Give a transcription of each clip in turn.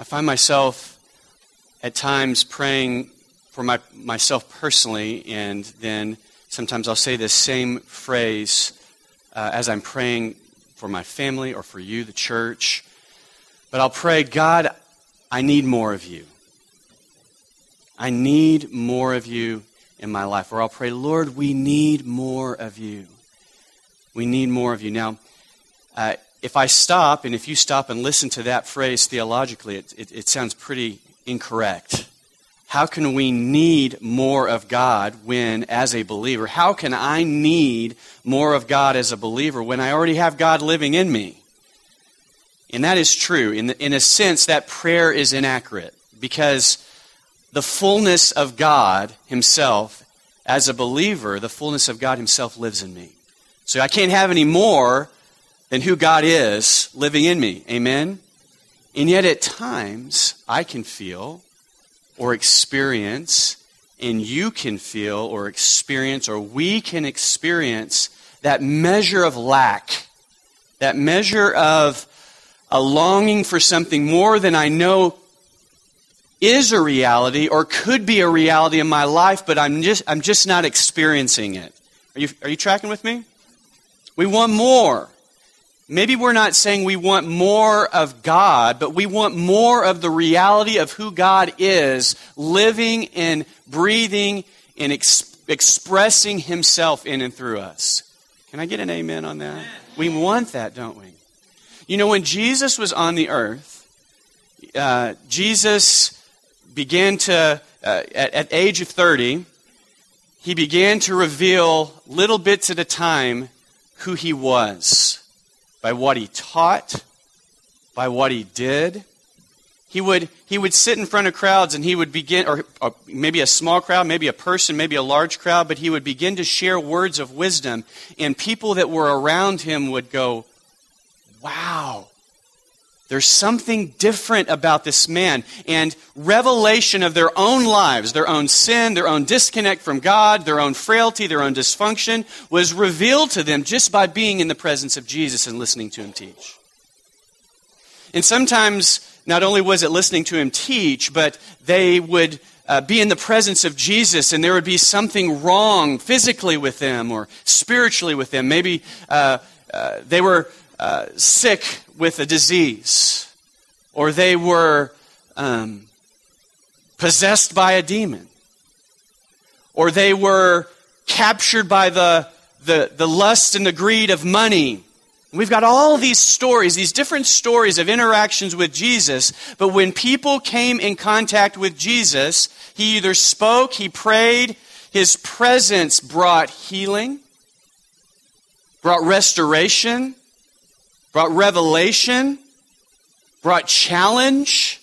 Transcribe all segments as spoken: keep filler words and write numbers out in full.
I find myself at times praying for my, myself personally, and then sometimes I'll say this same phrase uh, as I'm praying for my family or for you, the church. But I'll pray, God, I need more of you. I need more of you in my life. Or I'll pray, Lord, we need more of you. We need more of you. Now, uh, if I stop, and if you stop and listen to that phrase theologically, it, it, it sounds pretty incorrect. How can we need more of God when, as a believer, how can I need more of God as a believer when I already have God living in me? And that is true. In, the, in a sense, that prayer is inaccurate because the fullness of God himself, as a believer, the fullness of God himself lives in me. So I can't have any more than who God is living in me. Amen? And yet at times, I can feel or experience, and you can feel or experience, or we can experience that measure of lack, that measure of a longing for something more than I know is a reality or could be a reality in my life, but I'm just I'm just not experiencing it. Are you are you tracking with me? We want more. Maybe we're not saying we want more of God, but we want more of the reality of who God is, living and breathing and ex- expressing himself in and through us. Can I get an amen on that? We want that, don't we? You know, when Jesus was on the earth, uh, Jesus began to, uh, at, at age of thirty, he began to reveal little bits at a time who he was. By what he taught, by what he did. He would he would sit in front of crowds and he would begin, or, or maybe a small crowd, maybe a person, maybe a large crowd, but he would begin to share words of wisdom. And people that were around him would go, wow, there's something different about this man. And revelation of their own lives, their own sin, their own disconnect from God, their own frailty, their own dysfunction was revealed to them just by being in the presence of Jesus and listening to him teach. And sometimes, not only was it listening to him teach, but they would uh, be in the presence of Jesus and there would be something wrong physically with them or spiritually with them. Maybe uh, uh, they were... Uh, sick with a disease, or they were um, possessed by a demon, or they were captured by the, the, the lust and the greed of money. We've got all these stories, these different stories of interactions with Jesus, but when people came in contact with Jesus, he either spoke, he prayed, his presence brought healing, brought restoration, brought revelation, brought challenge.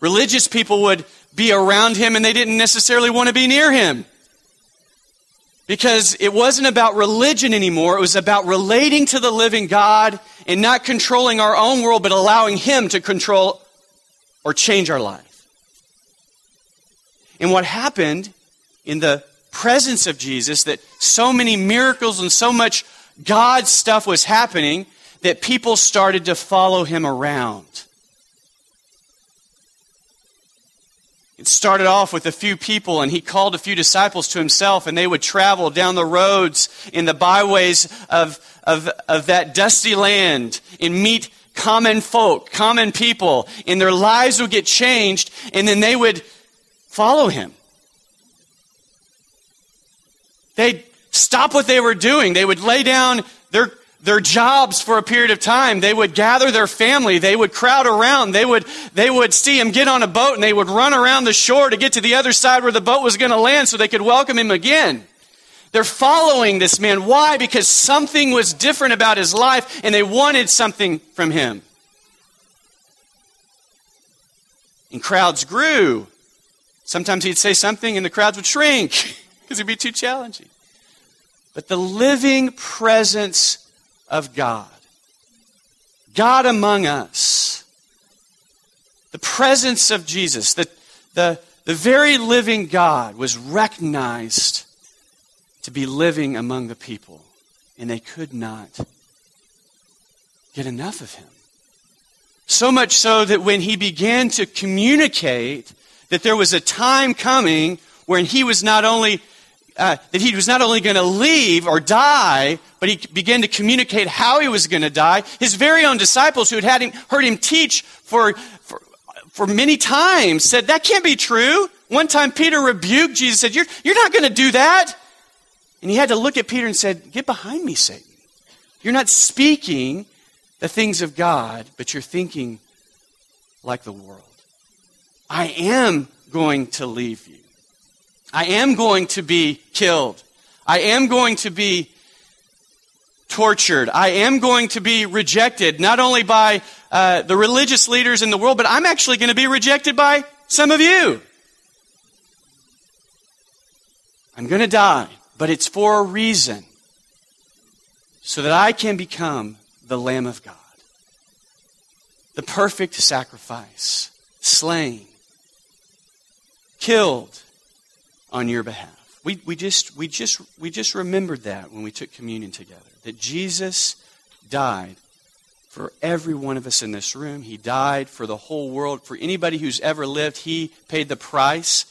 Religious people would be around him and they didn't necessarily want to be near him. Because it wasn't about religion anymore. It was about relating to the living God and not controlling our own world, but allowing him to control or change our life. And what happened in the presence of Jesus, that so many miracles and so much God's stuff was happening, that people started to follow him around. It started off with a few people, and he called a few disciples to himself, and they would travel down the roads in the byways of, of, of that dusty land and meet common folk, common people, and their lives would get changed, and then they would follow him. They'd stop what they were doing. They would lay down their their jobs for a period of time. They would gather their family. They would crowd around. They would they would see him get on a boat, and they would run around the shore to get to the other side where the boat was going to land so they could welcome him again. They're following this man. Why? Because something was different about his life, and they wanted something from him. And crowds grew. Sometimes he'd say something, and the crowds would shrink because it'd be too challenging. But the living presence of God, God among us, the presence of Jesus, the, the, the very living God was recognized to be living among the people, and they could not get enough of him. So much so that when he began to communicate that there was a time coming when he was not only uh, that he was not only going to leave or die, but he began to communicate how he was going to die. His very own disciples, who had had him, heard him teach for, for for many times, said that can't be true. One time, Peter rebuked Jesus, said, "You're you're not going to do that." And he had to look at Peter and said, "Get behind me, Satan! You're not speaking the things of God, but you're thinking like the world. I am going to leave you. I am going to be killed. I am going to be tortured. I am going to be rejected, not only by uh, the religious leaders in the world, but I'm actually going to be rejected by some of you. I'm going to die, but it's for a reason, so that I can become the Lamb of God, the perfect sacrifice, slain, killed on your behalf." We we just we just we just remembered that when we took communion together, that Jesus died for every one of us in this room. He died for the whole world, for anybody who's ever lived. He paid the price.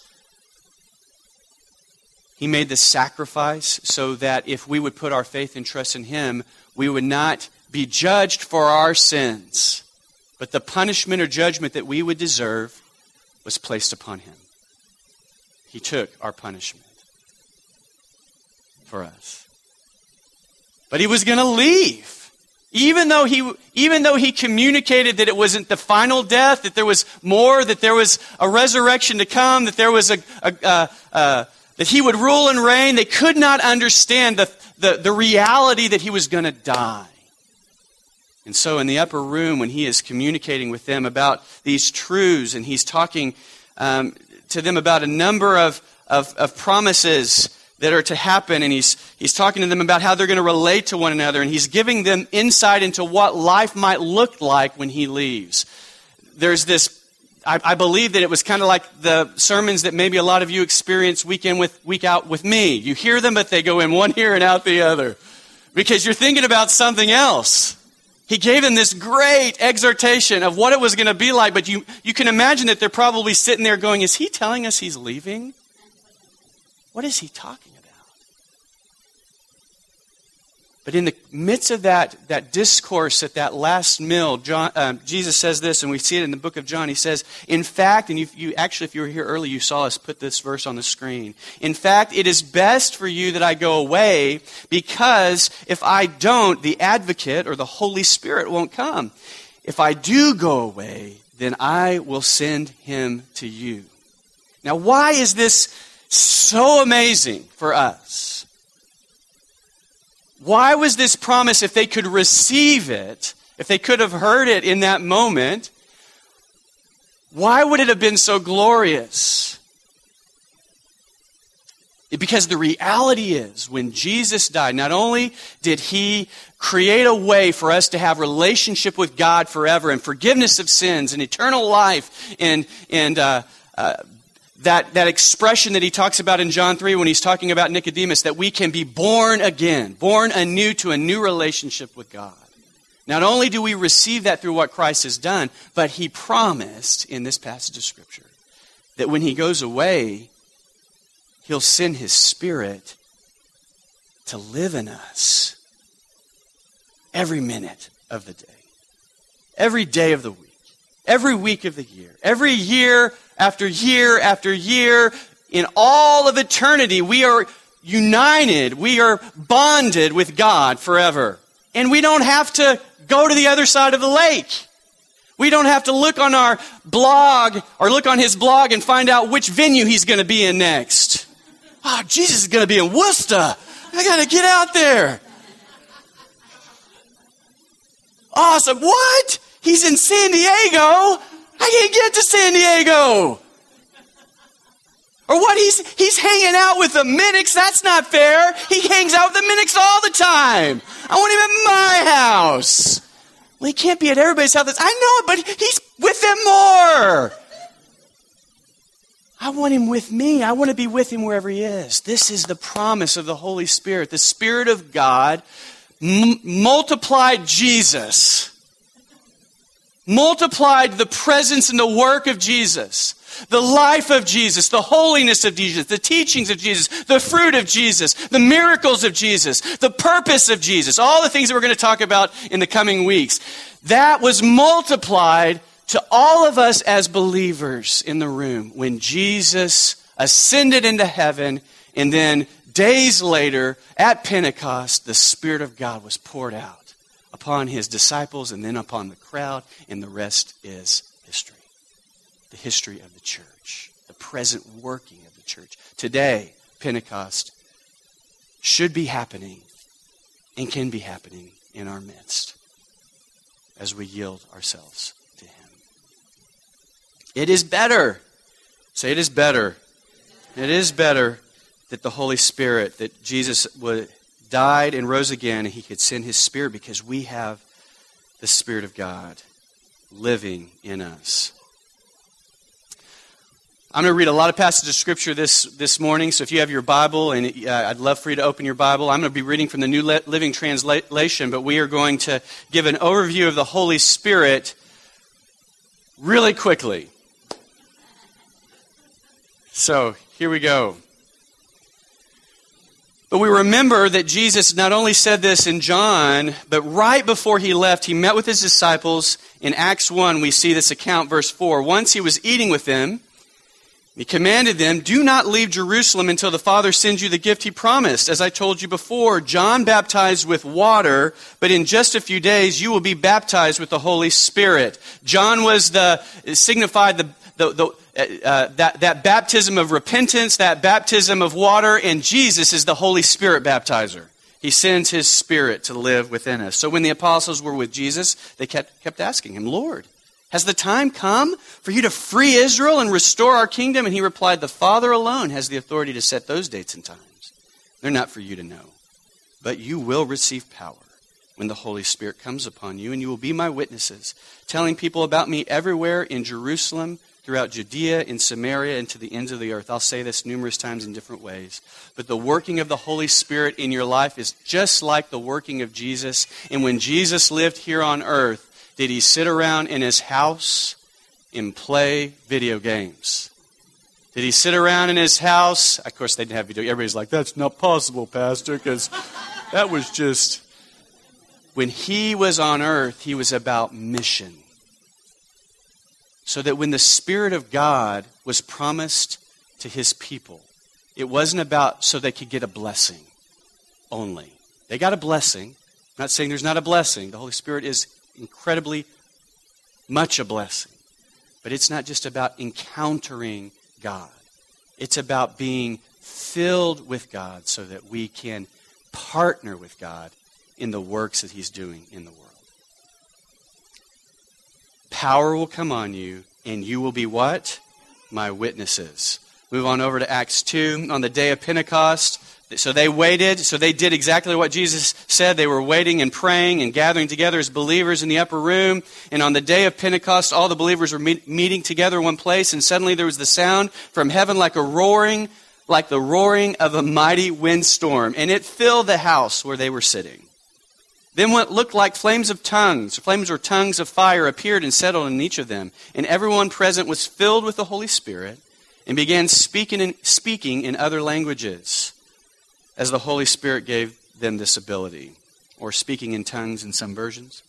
He made the sacrifice so that if we would put our faith and trust in him, we would not be judged for our sins, but the punishment or judgment that we would deserve was placed upon him. He took our punishment for us. But he was going to leave. Even though he even though he communicated that it wasn't the final death, that there was more, that there was a resurrection to come, that there was a, a, a, a that he would rule and reign, they could not understand the the, the reality that he was going to die. And so in the upper room, when he is communicating with them about these truths, and he's talking um, to them about a number of, of, of promises that are to happen, and he's he's talking to them about how they're going to relate to one another, and he's giving them insight into what life might look like when he leaves. There's this, I, I believe that it was kind of like the sermons that maybe a lot of you experience week in with week out with me. You hear them, but they go in one ear and out the other, because you're thinking about something else. He gave them this great exhortation of what it was going to be like, but you, you can imagine that they're probably sitting there going, is he telling us he's leaving? What is he talking about? But in the midst of that, that discourse at that last meal, John, um, Jesus says this, and we see it in the book of John. He says, in fact, and you, you actually, if you were here early, you saw us put this verse on the screen. "In fact, it is best for you that I go away, because if I don't, the advocate or the Holy Spirit won't come. If I do go away, then I will send him to you." Now, why is this so amazing for us? Why was this promise, if they could receive it, if they could have heard it in that moment, why would it have been so glorious? Because the reality is, when Jesus died, not only did he create a way for us to have relationship with God forever, and forgiveness of sins, and eternal life, and and uh, uh, That that expression that he talks about in John three when he's talking about Nicodemus, that we can be born again, born anew to a new relationship with God. Not only do we receive that through what Christ has done, but he promised in this passage of Scripture that when he goes away, he'll send his Spirit to live in us every minute of the day, every day of the week, every week of the year, every year after year after year, in all of eternity, we are united, we are bonded with God forever. And we don't have to go to the other side of the lake. We don't have to look on our blog or look on his blog and find out which venue he's going to be in next. Oh, Jesus is going to be in Worcester. I got to get out there. Awesome. What? He's in San Diego. I can't get to San Diego. Or what, he's he's hanging out with the Minnicks. That's not fair. He hangs out with the Minnicks all the time. I want him at my house. Well, he can't be at everybody's house. I know it, but he's with them more. I want him with me. I want to be with him wherever he is. This is the promise of the Holy Spirit. The Spirit of God m- multiplied Jesus. multiplied the presence and the work of Jesus, the life of Jesus, the holiness of Jesus, the teachings of Jesus, the fruit of Jesus, the miracles of Jesus, the purpose of Jesus, all the things that we're going to talk about in the coming weeks. That was multiplied to all of us as believers in the room when Jesus ascended into heaven, and then days later at Pentecost, the Spirit of God was poured out upon his disciples and then upon the crowd, and the rest is history. The history of the church, the present working of the church. Today, Pentecost should be happening and can be happening in our midst as we yield ourselves to him. It is better. Say, it is better. It is better that the Holy Spirit, that Jesus would, died and rose again, and he could send his Spirit, because we have the Spirit of God living in us. I'm going to read a lot of passages of Scripture this, this morning, so if you have your Bible, and uh, I'd love for you to open your Bible. I'm going to be reading from the New Living Translation, but we are going to give an overview of the Holy Spirit really quickly. So, here we go. But we remember that Jesus not only said this in John, but right before he left, he met with his disciples. In Acts one, we see this account, verse four. Once he was eating with them, he commanded them, "Do not leave Jerusalem until the Father sends you the gift he promised. As I told you before, John baptized with water, but in just a few days you will be baptized with the Holy Spirit." John was the signified the the, the uh, that that baptism of repentance, that baptism of water, and Jesus is the Holy Spirit baptizer. He sends his Spirit to live within us. So when the apostles were with Jesus, they kept kept asking him, "Lord, has the time come for you to free Israel and restore our kingdom?" And he replied, "The Father alone has the authority to set those dates and times. They're not for you to know. But you will receive power when the Holy Spirit comes upon you, and you will be my witnesses, telling people about me everywhere in Jerusalem, throughout Judea, in Samaria, and to the ends of the earth." I'll say this numerous times in different ways, but the working of the Holy Spirit in your life is just like the working of Jesus. And when Jesus lived here on earth, did he sit around in his house and play video games? Did he sit around in his house? Of course, they didn't have video. Everybody's like, "That's not possible, Pastor," because that was just... When he was on earth, he was about mission. So that when the Spirit of God was promised to his people, it wasn't about so they could get a blessing only. They got a blessing. I'm not saying there's not a blessing. The Holy Spirit is incredibly much a blessing. But it's not just about encountering God. It's about being filled with God so that we can partner with God in the works that he's doing in the world. Power will come on you, and you will be what? My witnesses. Move on over to Acts two. On the day of Pentecost, so they waited, so they did exactly what Jesus said. They were waiting and praying and gathering together as believers in the upper room. And on the day of Pentecost, all the believers were meet, meeting together in one place. And suddenly there was the sound from heaven like a roaring, like the roaring of a mighty windstorm. And it filled the house where they were sitting. Then what looked like flames of tongues, flames or tongues of fire appeared and settled on each of them. And everyone present was filled with the Holy Spirit and began speaking in, speaking in other languages, as the Holy Spirit gave them this ability, or speaking in tongues in some versions.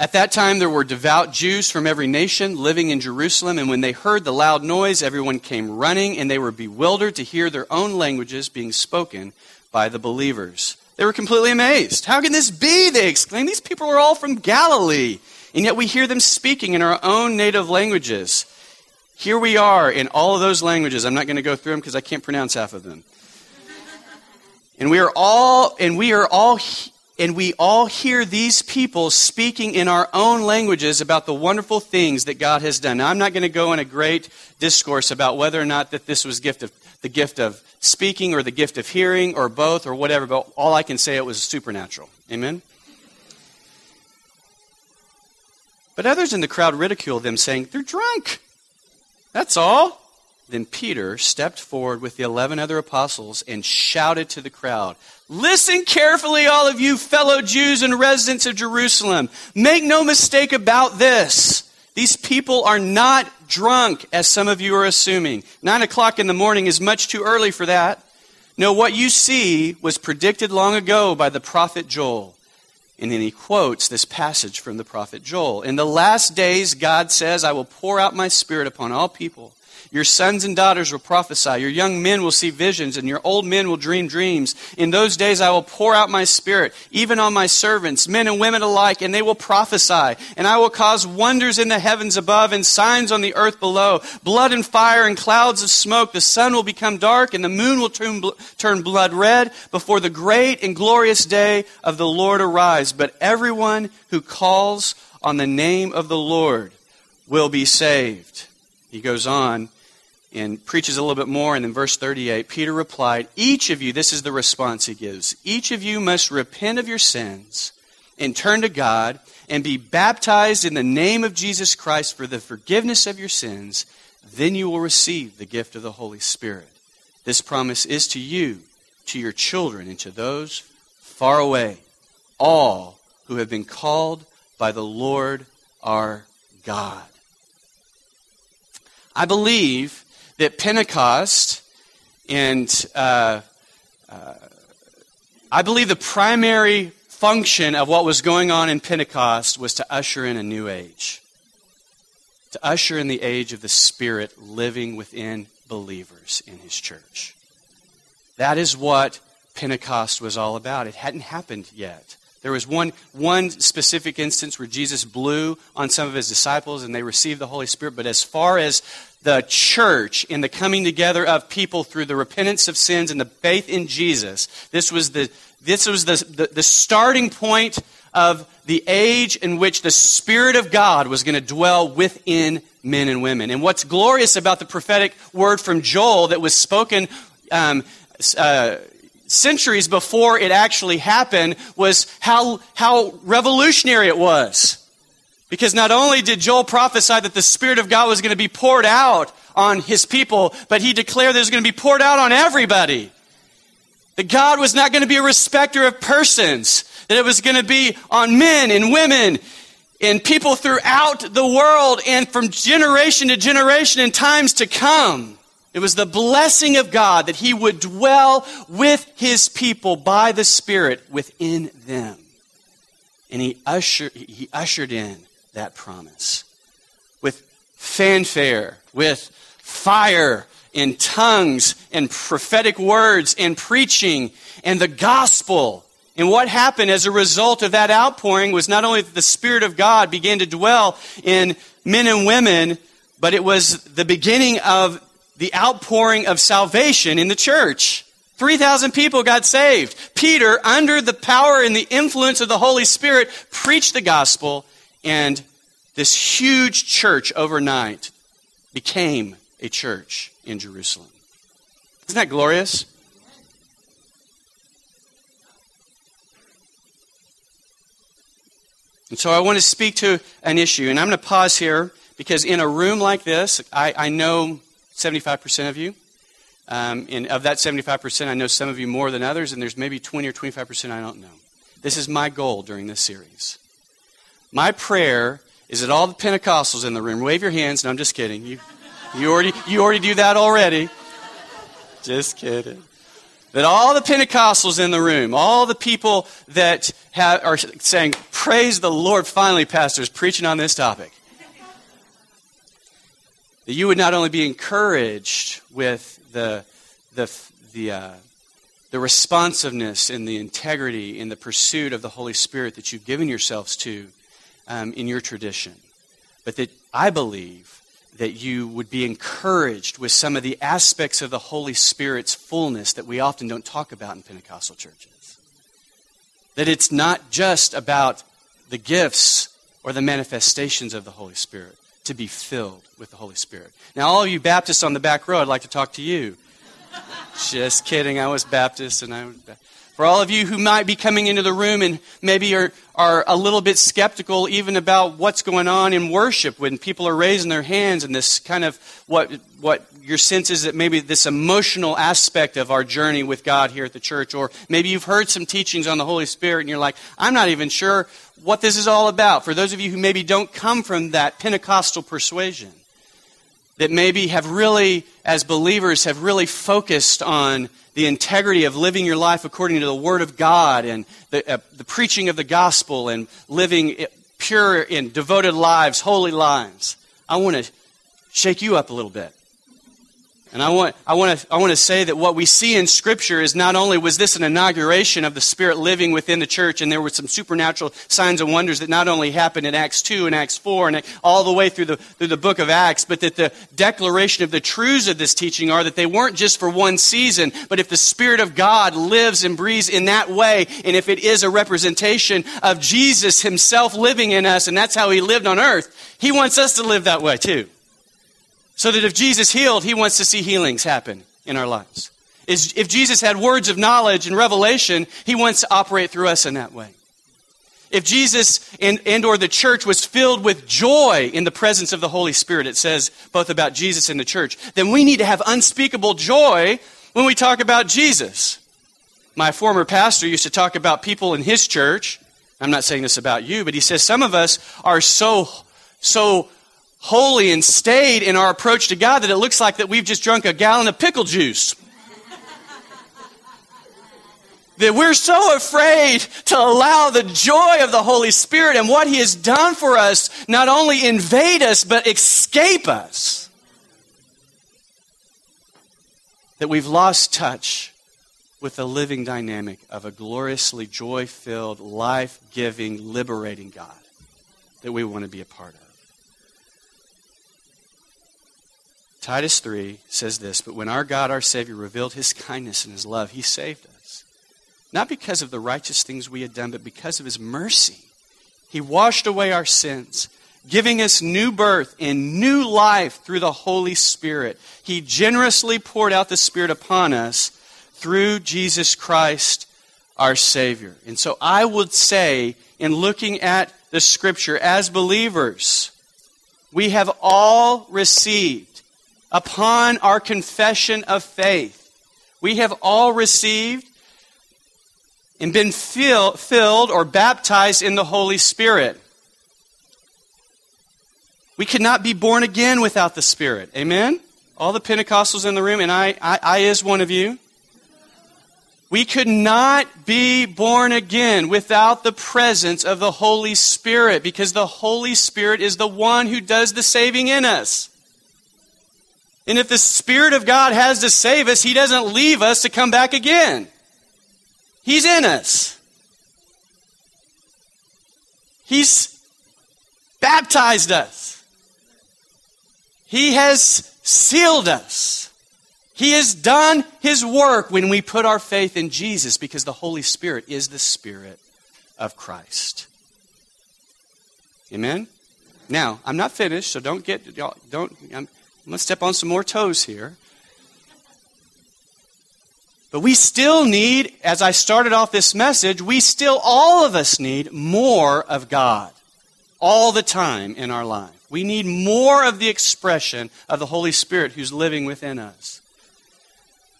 At that time, there were devout Jews from every nation living in Jerusalem, and when they heard the loud noise, everyone came running, and they were bewildered to hear their own languages being spoken by the believers. They were completely amazed. "How can this be?" they exclaimed. "These people are all from Galilee, and yet we hear them speaking in our own native languages. Here we are in all of those languages." I'm not going to go through them because I can't pronounce half of them. And we are all, and we are all, and we all hear these people speaking in our own languages about the wonderful things that God has done. Now, I'm not going to go in a great discourse about whether or not that this was gift of the gift of speaking or the gift of hearing or both or whatever. But all I can say, it was supernatural. Amen. But others in the crowd ridiculed them, saying, "They're drunk. That's all. Then Peter stepped forward with the eleven other apostles and shouted to the crowd, "Listen carefully, all of you fellow Jews and residents of Jerusalem. Make no mistake about this. These people are not drunk, as some of you are assuming. Nine o'clock in the morning is much too early for that. No, what you see was predicted long ago by the prophet Joel." And then he quotes this passage from the prophet Joel. "In the last days, God says, I will pour out my spirit upon all people. Your sons and daughters will prophesy. Your young men will see visions, and your old men will dream dreams. In those days I will pour out my spirit, even on my servants, men and women alike, and they will prophesy. And I will cause wonders in the heavens above and signs on the earth below, blood and fire and clouds of smoke. The sun will become dark, and the moon will turn, bl- turn blood red before the great and glorious day of the Lord arrives. But everyone who calls on the name of the Lord will be saved." He goes on and preaches a little bit more. And in verse thirty-eight, Peter replied, "Each of you," this is the response he gives, "each of you must repent of your sins and turn to God and be baptized in the name of Jesus Christ for the forgiveness of your sins. Then you will receive the gift of the Holy Spirit. This promise is to you, to your children, and to those far away, all who have been called by the Lord our God." I believe that Pentecost and uh, uh, I believe the primary function of what was going on in Pentecost was to usher in a new age, to usher in the age of the Spirit living within believers in His church. That is what Pentecost was all about. It hadn't happened yet. There was one, one specific instance where Jesus blew on some of his disciples and they received the Holy Spirit. But as far as the church and the coming together of people through the repentance of sins and the faith in Jesus, this was the this was the, the, the starting point of the age in which the Spirit of God was going to dwell within men and women. And what's glorious about the prophetic word from Joel that was spoken um, uh centuries before it actually happened was how how revolutionary it was. Because not only did Joel prophesy that the Spirit of God was going to be poured out on his people, but he declared that it was going to be poured out on everybody. That God was not going to be a respecter of persons. That it was going to be on men and women and people throughout the world and from generation to generation and times to come. It was the blessing of God that He would dwell with His people by the Spirit within them. And He ushered, he ushered in that promise with fanfare, with fire, and tongues, and prophetic words, and preaching, and the gospel. And what happened as a result of that outpouring was not only that the Spirit of God began to dwell in men and women, but it was the beginning of the outpouring of salvation in the church. three thousand people got saved. Peter, under the power and the influence of the Holy Spirit, preached the gospel, and this huge church overnight became a church in Jerusalem. Isn't that glorious? And so I want to speak to an issue, and I'm going to pause here, because in a room like this, I, I know seventy-five percent of you. Um, and of that seventy-five percent, I know some of you more than others, and there's maybe twenty or twenty-five percent I don't know. This is my goal during this series. My prayer is that all the Pentecostals in the room, wave your hands. No, I'm just kidding. You, you already, you already do that already. Just kidding. That all the Pentecostals in the room, all the people that have, are saying, "Praise the Lord, finally, pastor's preaching on this topic," that you would not only be encouraged with the the the uh, the responsiveness and the integrity and the pursuit of the Holy Spirit that you've given yourselves to um, in your tradition, but that I believe that you would be encouraged with some of the aspects of the Holy Spirit's fullness that we often don't talk about in Pentecostal churches. That it's not just about the gifts or the manifestations of the Holy Spirit, to be filled with the Holy Spirit. Now, all of you Baptists on the back row, I'd like to talk to you. Just kidding, I was Baptist and I was Baptist. For all of you who might be coming into the room and maybe are, are a little bit skeptical even about what's going on in worship when people are raising their hands and this kind of what what your sense is that maybe this emotional aspect of our journey with God here at the church, or maybe you've heard some teachings on the Holy Spirit and you're like, I'm not even sure what this is all about. For those of you who maybe don't come from that Pentecostal persuasion, that maybe have really, as believers, have really focused on the integrity of living your life according to the Word of God and the, uh, the preaching of the gospel and living pure and devoted lives, holy lives. I want to shake you up a little bit. And I want I want to I want to say that what we see in Scripture is not only was this an inauguration of the Spirit living within the church, and there were some supernatural signs and wonders that not only happened in Acts two and Acts four and all the way through the through the book of Acts, but that the declaration of the truths of this teaching are that they weren't just for one season, but if the Spirit of God lives and breathes in that way, and if it is a representation of Jesus Himself living in us, and that's how He lived on earth, He wants us to live that way too. So that if Jesus healed, He wants to see healings happen in our lives. If Jesus had words of knowledge and revelation, He wants to operate through us in that way. If Jesus and, and or the church was filled with joy in the presence of the Holy Spirit, it says both about Jesus and the church, then we need to have unspeakable joy when we talk about Jesus. My former pastor used to talk about people in his church. I'm not saying this about you, but he says some of us are so, so holy and staid in our approach to God that it looks like that we've just drunk a gallon of pickle juice. That we're so afraid to allow the joy of the Holy Spirit and what He has done for us not only invade us, but escape us. That we've lost touch with the living dynamic of a gloriously joy-filled, life-giving, liberating God that we want to be a part of. Titus three says this, but when our God, our Savior, revealed His kindness and His love, He saved us. Not because of the righteous things we had done, but because of His mercy. He washed away our sins, giving us new birth and new life through the Holy Spirit. He generously poured out the Spirit upon us through Jesus Christ, our Savior. And so I would say, in looking at the Scripture, as believers, we have all received, upon our confession of faith, we have all received and been fill, filled or baptized in the Holy Spirit. We could not be born again without the Spirit. Amen? All the Pentecostals in the room, and I, I, I is one of you. We could not be born again without the presence of the Holy Spirit, because the Holy Spirit is the one who does the saving in us. And if the Spirit of God has to save us, He doesn't leave us to come back again. He's in us. He's baptized us. He has sealed us. He has done His work when we put our faith in Jesus, because the Holy Spirit is the Spirit of Christ. Amen? Now, I'm not finished, so don't get... y'all don't. I'm, I'm going to step on some more toes here. But we still need, as I started off this message, we still, all of us need more of God all the time in our life. We need more of the expression of the Holy Spirit who's living within us.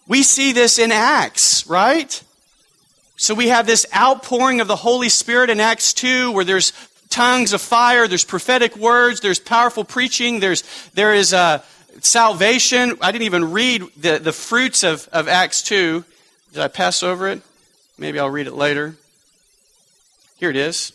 We see this in Acts, right? So we have this outpouring of the Holy Spirit in Acts two where there's tongues of fire, there's prophetic words, there's powerful preaching, there's there is a... salvation. I didn't even read the, the fruits of, of Acts two. Did I pass over it? Maybe I'll read it later. Here it is.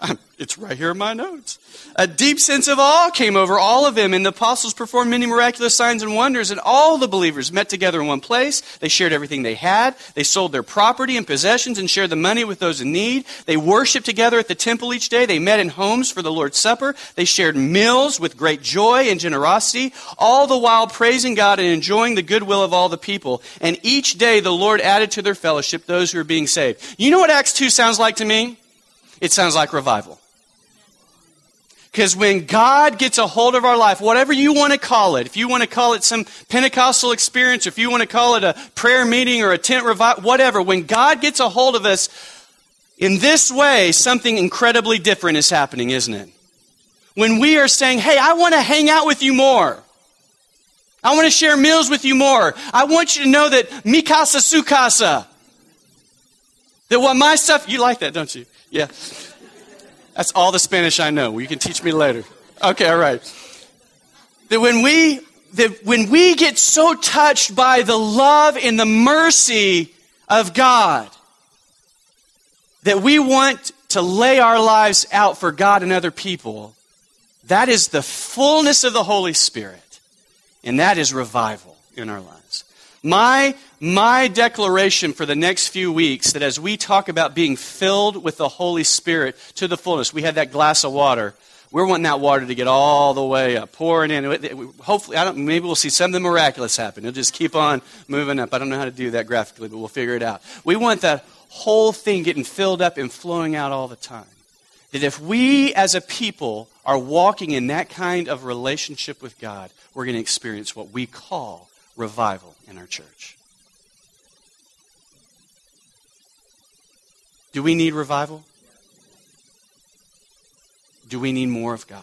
I'm, it's right here in my notes. A deep sense of awe came over all of them, and the apostles performed many miraculous signs and wonders, and all the believers met together in one place. They shared everything they had. They sold their property and possessions and shared the money with those in need. They worshiped together at the temple each day. They met in homes for the Lord's Supper. They shared meals with great joy and generosity, all the while praising God and enjoying the goodwill of all the people. And each day the Lord added to their fellowship those who are being saved. You know what Acts two sounds like to me? It sounds like revival. Because when God gets a hold of our life, whatever you want to call it, if you want to call it some Pentecostal experience, if you want to call it a prayer meeting or a tent revival, whatever, when God gets a hold of us in this way, something incredibly different is happening, isn't it? When we are saying, hey, I want to hang out with you more. I want to share meals with you more. I want you to know that mi casa, su casa. That what my stuff, you like that, don't you? Yeah. That's all the Spanish I know. You can teach me later. Okay, all right. That when we that when we get so touched by the love and the mercy of God, that we want to lay our lives out for God and other people, that is the fullness of the Holy Spirit. And that is revival in our lives. My, my declaration for the next few weeks, that as we talk about being filled with the Holy Spirit to the fullness, we had that glass of water. We're wanting that water to get all the way up, pouring in. Hopefully, I don't, maybe we'll see something miraculous happen. It'll just keep on moving up. I don't know how to do that graphically, but we'll figure it out. We want that whole thing getting filled up and flowing out all the time. That if we as a people are walking in that kind of relationship with God, we're going to experience what we call revival in our church. Do we need revival? Do we need more of God?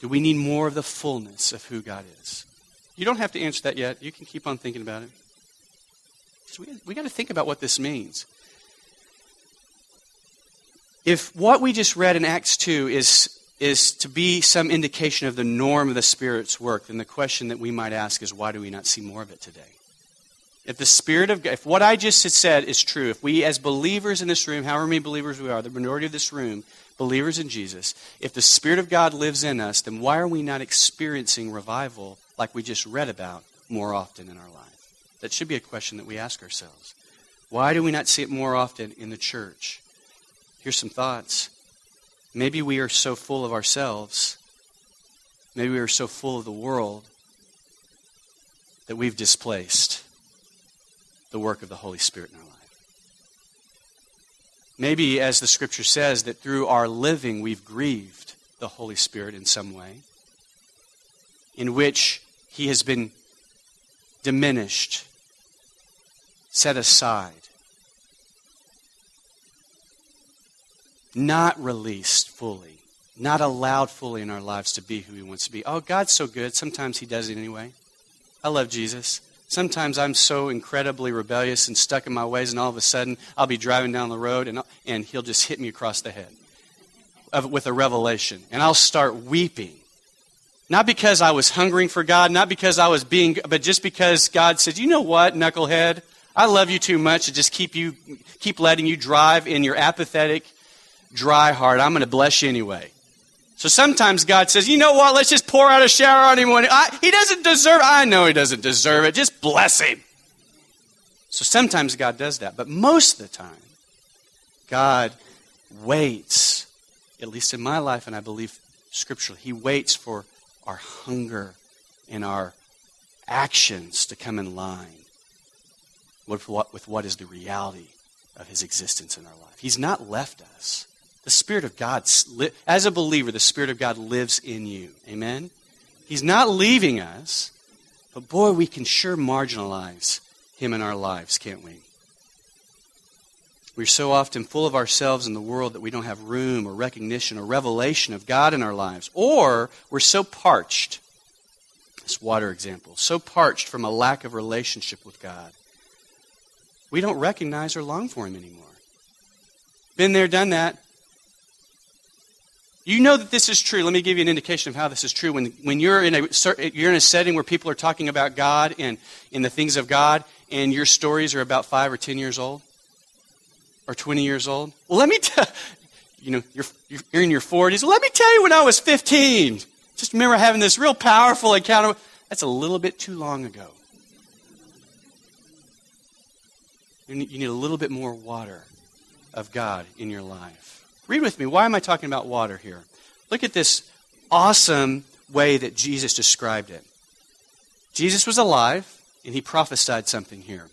Do we need more of the fullness of who God is? You don't have to answer that yet. You can keep on thinking about it. So we we got to think about what this means. If what we just read in Acts two is is to be some indication of the norm of the Spirit's work, then the question that we might ask is, why do we not see more of it today? If the Spirit of God, if what I just had said is true, if we as believers in this room, however many believers we are, the minority of this room, believers in Jesus, if the Spirit of God lives in us, then why are we not experiencing revival like we just read about more often in our life? That should be a question that we ask ourselves. Why do we not see it more often in the church? Here's some thoughts. Maybe we are so full of ourselves. Maybe we are so full of the world that we've displaced the work of the Holy Spirit in our life. Maybe, as the Scripture says, that through our living we've grieved the Holy Spirit in some way, in which He has been diminished, set aside, not released fully, not allowed fully in our lives to be who He wants to be. Oh, God's so good. Sometimes He does it anyway. I love Jesus. Sometimes I'm so incredibly rebellious and stuck in my ways, and all of a sudden I'll be driving down the road and, and He'll just hit me across the head of, with a revelation. And I'll start weeping. Not because I was hungering for God, not because I was being, but just because God said, you know what, knucklehead? I love you too much to just keep you, keep letting you drive in your apathetic, dry heart. I'm going to bless you anyway. So sometimes God says, you know what, let's just pour out a shower on him. I, he doesn't deserve, I know he doesn't deserve it. Just bless him. So sometimes God does that. But most of the time, God waits, at least in my life, and I believe scripturally, He waits for our hunger and our actions to come in line with what, with what is the reality of His existence in our life. He's not left us. The Spirit of God, as a believer, the Spirit of God lives in you. Amen? He's not leaving us, but boy, we can sure marginalize Him in our lives, can't we? We're so often full of ourselves in the world that we don't have room or recognition or revelation of God in our lives. Or we're so parched, this water example, so parched from a lack of relationship with God, we don't recognize or long for Him anymore. Been there, done that. You know that this is true. Let me give you an indication of how this is true. When when you're in a you're in a setting where people are talking about God and, and the things of God, and your stories are about five or ten years old. Or twenty years old. Well, let me tell you, know, you're, you're in your forties. Let me tell you when I was fifteen. Just remember having this real powerful encounter. That's a little bit too long ago. You need a little bit more water of God in your life. Read with me. Why am I talking about water here? Look at this awesome way that Jesus described it. Jesus was alive, and He prophesied something here.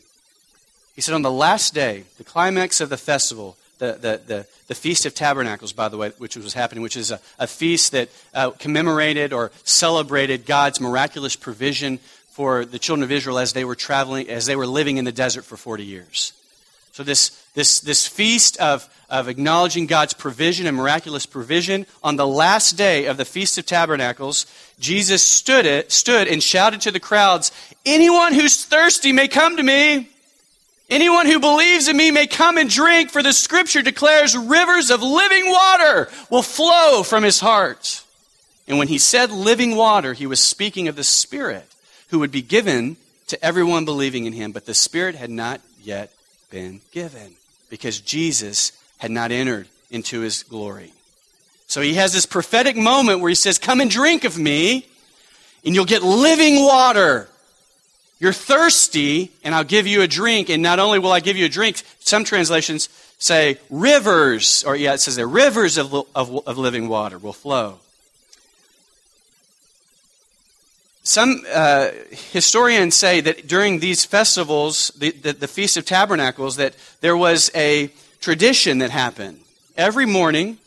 He said, on the last day, the climax of the festival, the, the, the, the Feast of Tabernacles, by the way, which was happening, which is a, a feast that uh, commemorated or celebrated God's miraculous provision for the children of Israel as they were traveling, as they were living in the desert for forty years. So this this this feast of, of acknowledging God's provision and miraculous provision, on the last day of the Feast of Tabernacles, Jesus stood it stood and shouted to the crowds, "Anyone who's thirsty may come to me. Anyone who believes in me may come and drink, for the Scripture declares rivers of living water will flow from his heart." And when he said living water, he was speaking of the Spirit who would be given to everyone believing in him, but the Spirit had not yet been given because Jesus had not entered into his glory. So he has this prophetic moment where he says, "Come and drink of me and you'll get living water. You're thirsty and I'll give you a drink. And not only will I give you a drink," some translations say rivers, or yeah, it says there, rivers of, of, of living water will flow. Some uh, historians say that during these festivals, the, the, the Feast of Tabernacles, that there was a tradition that happened. Every morning,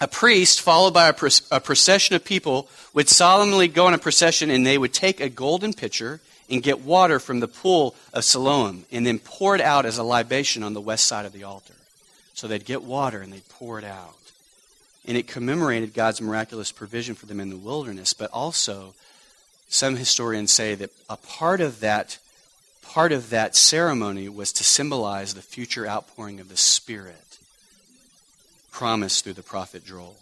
a priest followed by a, pros- a procession of people would solemnly go on a procession, and they would take a golden pitcher and get water from the pool of Siloam and then pour it out as a libation on the west side of the altar. So they'd get water and they'd pour it out. And it commemorated God's miraculous provision for them in the wilderness, but also some historians say that a part of that part of that ceremony was to symbolize the future outpouring of the Spirit promised through the prophet Joel.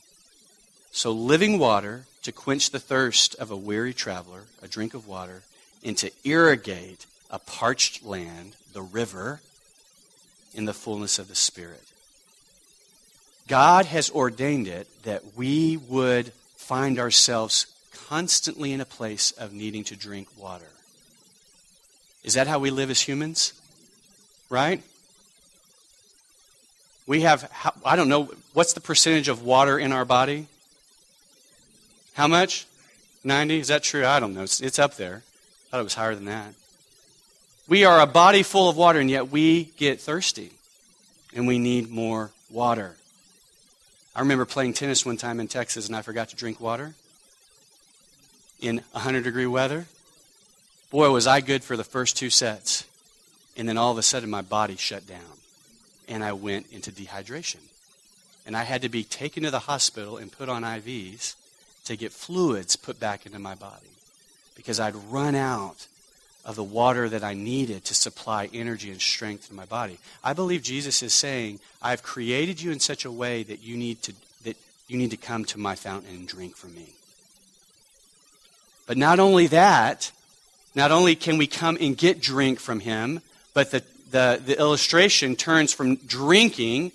So living water to quench the thirst of a weary traveler, a drink of water, and to irrigate a parched land, the river, in the fullness of the Spirit. God has ordained it that we would find ourselves constantly in a place of needing to drink water. Is that how we live as humans? Right? We have, I don't know, what's the percentage of water in our body? How much? ninety? Is that true? I don't know. It's, it's up there. I thought it was higher than that. We are a body full of water, and yet we get thirsty, and we need more water. I remember playing tennis one time in Texas, and I forgot to drink water. In one hundred degree weather, boy, was I good for the first two sets. And then all of a sudden, my body shut down. And I went into dehydration. And I had to be taken to the hospital and put on I Vs to get fluids put back into my body, because I'd run out of the water that I needed to supply energy and strength to my body. I believe Jesus is saying, I've created you in such a way that you need to, that you need to come to my fountain and drink from me. But not only that, not only can we come and get drink from him, but the, the, the illustration turns from drinking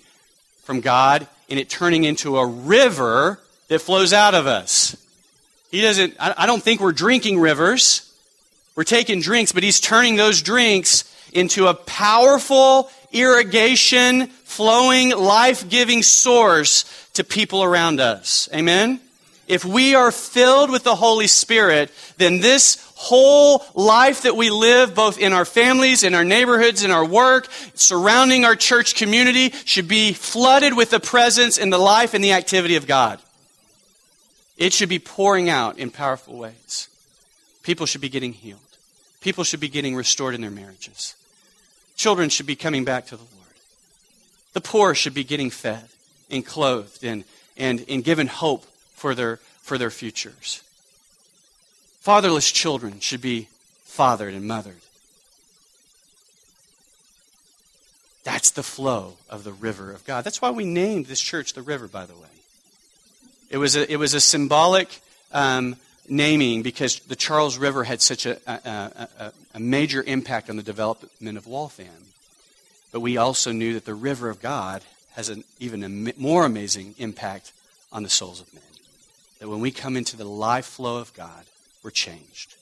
from God and it turning into a river that flows out of us. He doesn't, I, I don't think we're drinking rivers. We're taking drinks, but he's turning those drinks into a powerful irrigation, flowing, life-giving source to people around us. Amen? If we are filled with the Holy Spirit, then this whole life that we live, both in our families, in our neighborhoods, in our work, surrounding our church community, should be flooded with the presence and the life and the activity of God. It should be pouring out in powerful ways. People should be getting healed. People should be getting restored in their marriages. Children should be coming back to the Lord. The poor should be getting fed and clothed and, and, and given hope for their for their futures. Fatherless children should be fathered and mothered. That's the flow of the river of God. That's why we named this church the River, by the way. It was a, it was a symbolic um, naming because the Charles River had such a, a, a, a major impact on the development of Waltham. But we also knew that the river of God has an even a more amazing impact on the souls of men. That when we come into the life flow of God, we're changed.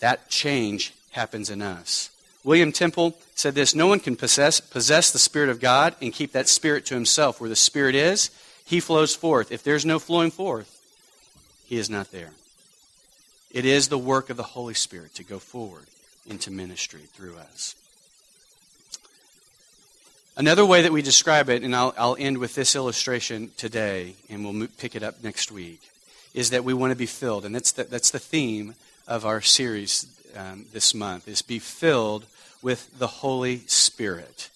That change happens in us. William Temple said this, "No one can possess possess the Spirit of God and keep that Spirit to himself. Where the Spirit is, he flows forth. If there's no flowing forth, he is not there." It is the work of the Holy Spirit to go forward into ministry through us. Another way that we describe it, and I'll, I'll end with this illustration today, and we'll move, pick it up next week, is that we want to be filled. And that's the, that's the theme of our series um, this month, is be filled with the Holy Spirit.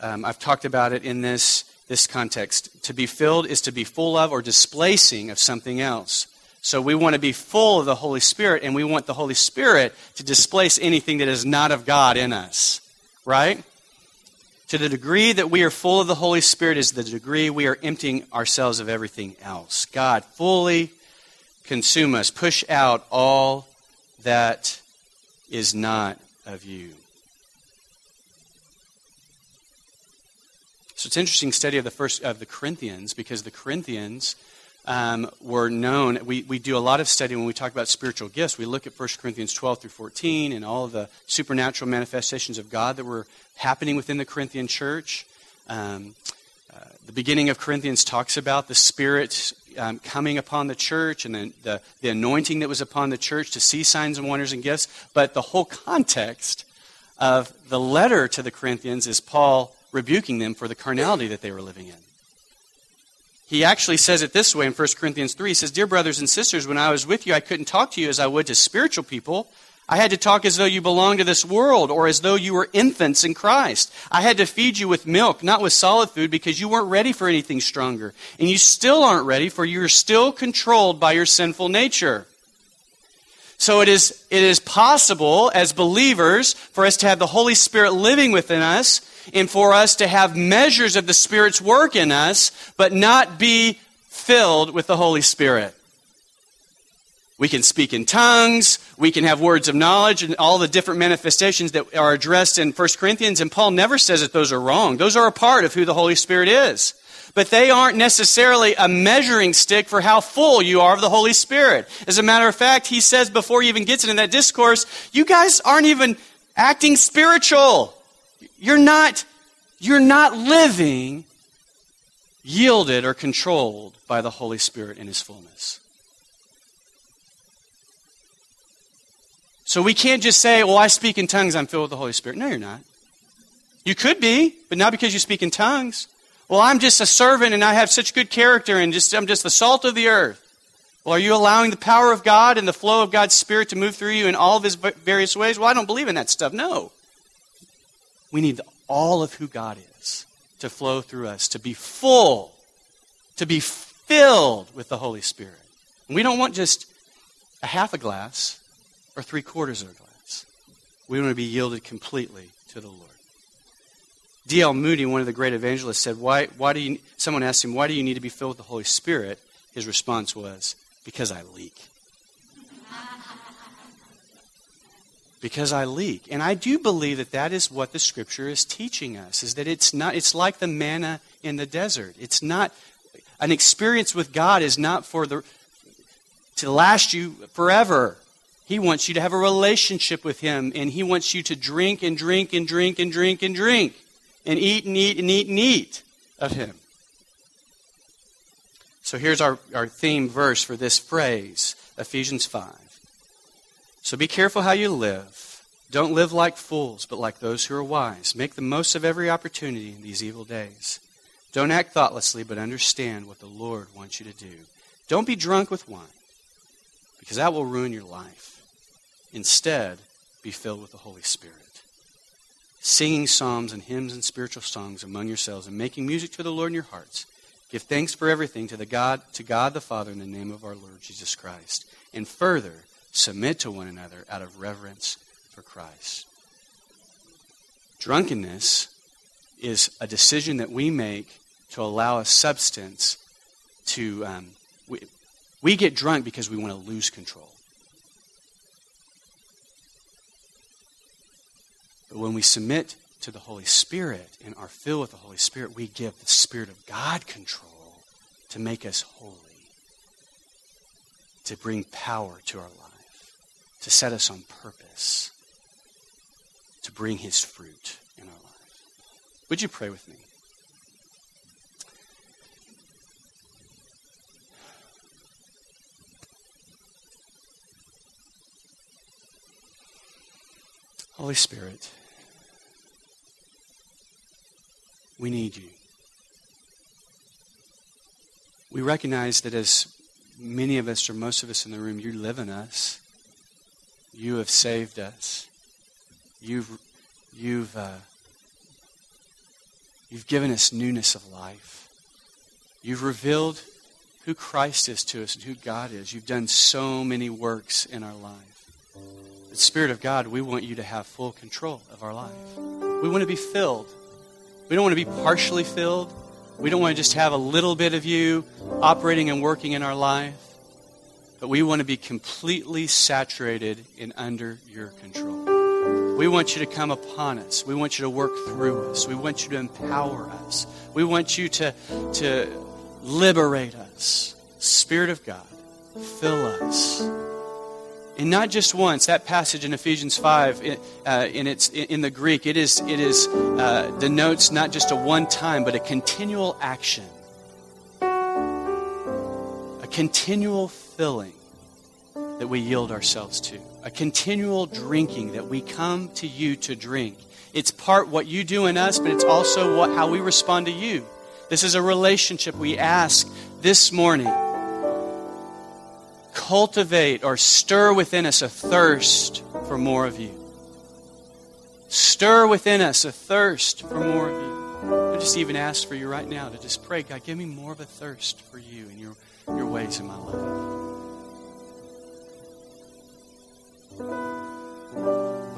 Um, I've talked about it in this this context. To be filled is to be full of or displacing of something else. So we want to be full of the Holy Spirit, and we want the Holy Spirit to displace anything that is not of God in us, right? To the degree that we are full of the Holy Spirit is the degree we are emptying ourselves of everything else. God, fully consume us. Push out all that is not of you. So it's an interesting study of the first of the Corinthians, because the Corinthians um, were known. We, we do a lot of study when we talk about spiritual gifts. We look at First Corinthians twelve through fourteen and all of the supernatural manifestations of God that were happening within the Corinthian church. Um, uh, the beginning of Corinthians talks about the Spirit um, coming upon the church and the, the, the anointing that was upon the church to see signs and wonders and gifts. But the whole context of the letter to the Corinthians is Paul rebuking them for the carnality that they were living in. He actually says it this way in First Corinthians three. He says, "Dear brothers and sisters, when I was with you, I couldn't talk to you as I would to spiritual people. I had to talk as though you belonged to this world or as though you were infants in Christ. I had to feed you with milk, not with solid food, because you weren't ready for anything stronger. And you still aren't ready, for you're still controlled by your sinful nature." So it is it is possible as believers for us to have the Holy Spirit living within us and for us to have measures of the Spirit's work in us, but not be filled with the Holy Spirit. We can speak in tongues, we can have words of knowledge, and all the different manifestations that are addressed in First Corinthians, and Paul never says that those are wrong. Those are a part of who the Holy Spirit is. But they aren't necessarily a measuring stick for how full you are of the Holy Spirit. As a matter of fact, he says before he even gets into that discourse, you guys aren't even acting spiritual. You're not, you're not living yielded or controlled by the Holy Spirit in his fullness. So we can't just say, well, I speak in tongues, I'm filled with the Holy Spirit. No, you're not. You could be, but not because you speak in tongues. Well, I'm just a servant and I have such good character and just I'm just the salt of the earth. Well, are you allowing the power of God and the flow of God's Spirit to move through you in all of his various ways? Well, I don't believe in that stuff. No. We need all of who God is to flow through us, to be full, to be filled with the Holy Spirit. And we don't want just a half a glass or three quarters of a glass. We want to be yielded completely to the Lord. D L Moody, one of the great evangelists, said, why, why do you, someone asked him, why do you need to be filled with the Holy Spirit? His response was, because I leak. Because I leak. And I do believe that that is what the Scripture is teaching us, is that it's not, it's like the manna in the desert. It's not, an experience with God is not for the, to last you forever. He wants you to have a relationship with him, and he wants you to drink and drink and drink and drink and drink. And eat and eat and eat and eat of him. So here's our, our theme verse for this phrase, Ephesians five. So be careful how you live. Don't live like fools, but like those who are wise. Make the most of every opportunity in these evil days. Don't act thoughtlessly, but understand what the Lord wants you to do. Don't be drunk with wine, because that will ruin your life. Instead, be filled with the Holy Spirit, singing psalms and hymns and spiritual songs among yourselves and making music to the Lord in your hearts. Give thanks for everything to the God, to God the Father in the name of our Lord Jesus Christ. And further, submit to one another out of reverence for Christ. Drunkenness is a decision that we make to allow a substance to... Um, we, we get drunk because we want to lose control. But when we submit to the Holy Spirit and are filled with the Holy Spirit, we give the Spirit of God control to make us holy, to bring power to our life, to set us on purpose, to bring his fruit in our life. Would you pray with me? Holy Spirit, We need you. We recognize that as many of us, or most of us in the room, you live in us. You have saved us. You've you've uh, you've given us newness of life. You've revealed who Christ is to us and who God is. You've done so many works in our life. The Spirit of God, we want you to have full control of our life. We want to be filled. We don't want to be partially filled. We don't want to just have a little bit of you operating and working in our life, but we want to be completely saturated and under your control. We want you to come upon us. We want you to work through us. We want you to empower us. We want you to, to liberate us. Spirit of God, fill us. And not just once. That passage in Ephesians five, in, uh, in its in the Greek, it is it is uh, denotes not just a one time, but a continual action, a continual filling that we yield ourselves to, a continual drinking that we come to you to drink. It's part what you do in us, but it's also what how we respond to you. This is a relationship we ask this morning. Cultivate or stir within us a thirst for more of you. Stir within us a thirst for more of you. I just even ask for you right now to just pray, God, give me more of a thirst for you and your, your ways in my life.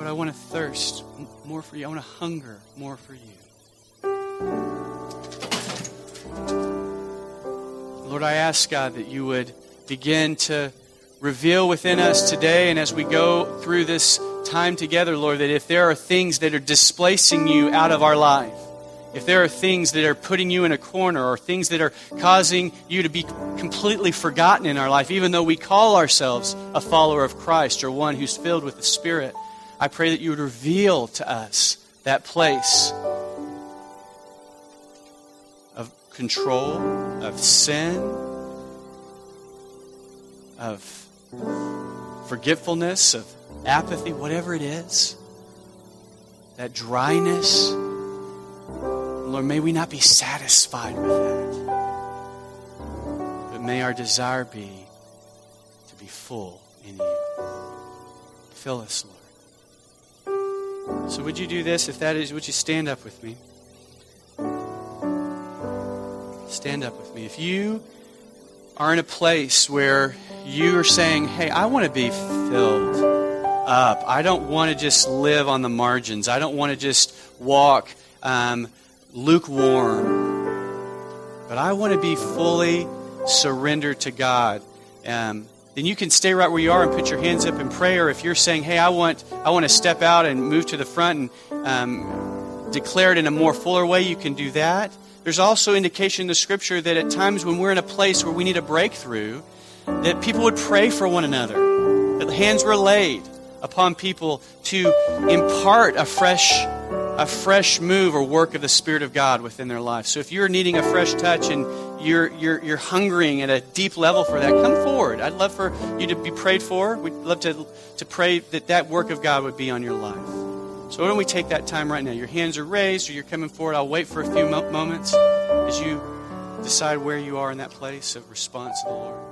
But I want to thirst more for you. I want to hunger more for you. Lord, I ask, God, that you would begin to reveal within us today, and as we go through this time together, Lord, that if there are things that are displacing you out of our life, if there are things that are putting you in a corner, or things that are causing you to be completely forgotten in our life, even though we call ourselves a follower of Christ or one who's filled with the Spirit, I pray that you would reveal to us that place of control, of sin, of forgetfulness, of apathy, whatever it is, that dryness. Lord, may we not be satisfied with that, but may our desire be to be full in you. Fill us, Lord. So would you do this? If that is, would you stand up with me? Stand up with me. If you are in a place where you are saying, hey, I want to be filled up. I don't want to just live on the margins. I don't want to just walk um, lukewarm. But I want to be fully surrendered to God. Um, then you can stay right where you are and put your hands up in prayer. If you're saying, hey, I want I want to step out and move to the front and um, declare it in a more fuller way, you can do that. There's also indication in the Scripture that at times when we're in a place where we need a breakthrough, that people would pray for one another, that hands were laid upon people to impart a fresh, a fresh move or work of the Spirit of God within their life. So if you're needing a fresh touch and you're you're you're hungering at a deep level for that, come forward. I'd love for you to be prayed for. We'd love to to pray that that work of God would be on your life. So why don't we take that time right now? Your hands are raised or you're coming forward. I'll wait for a few moments as you decide where you are in that place of response to the Lord.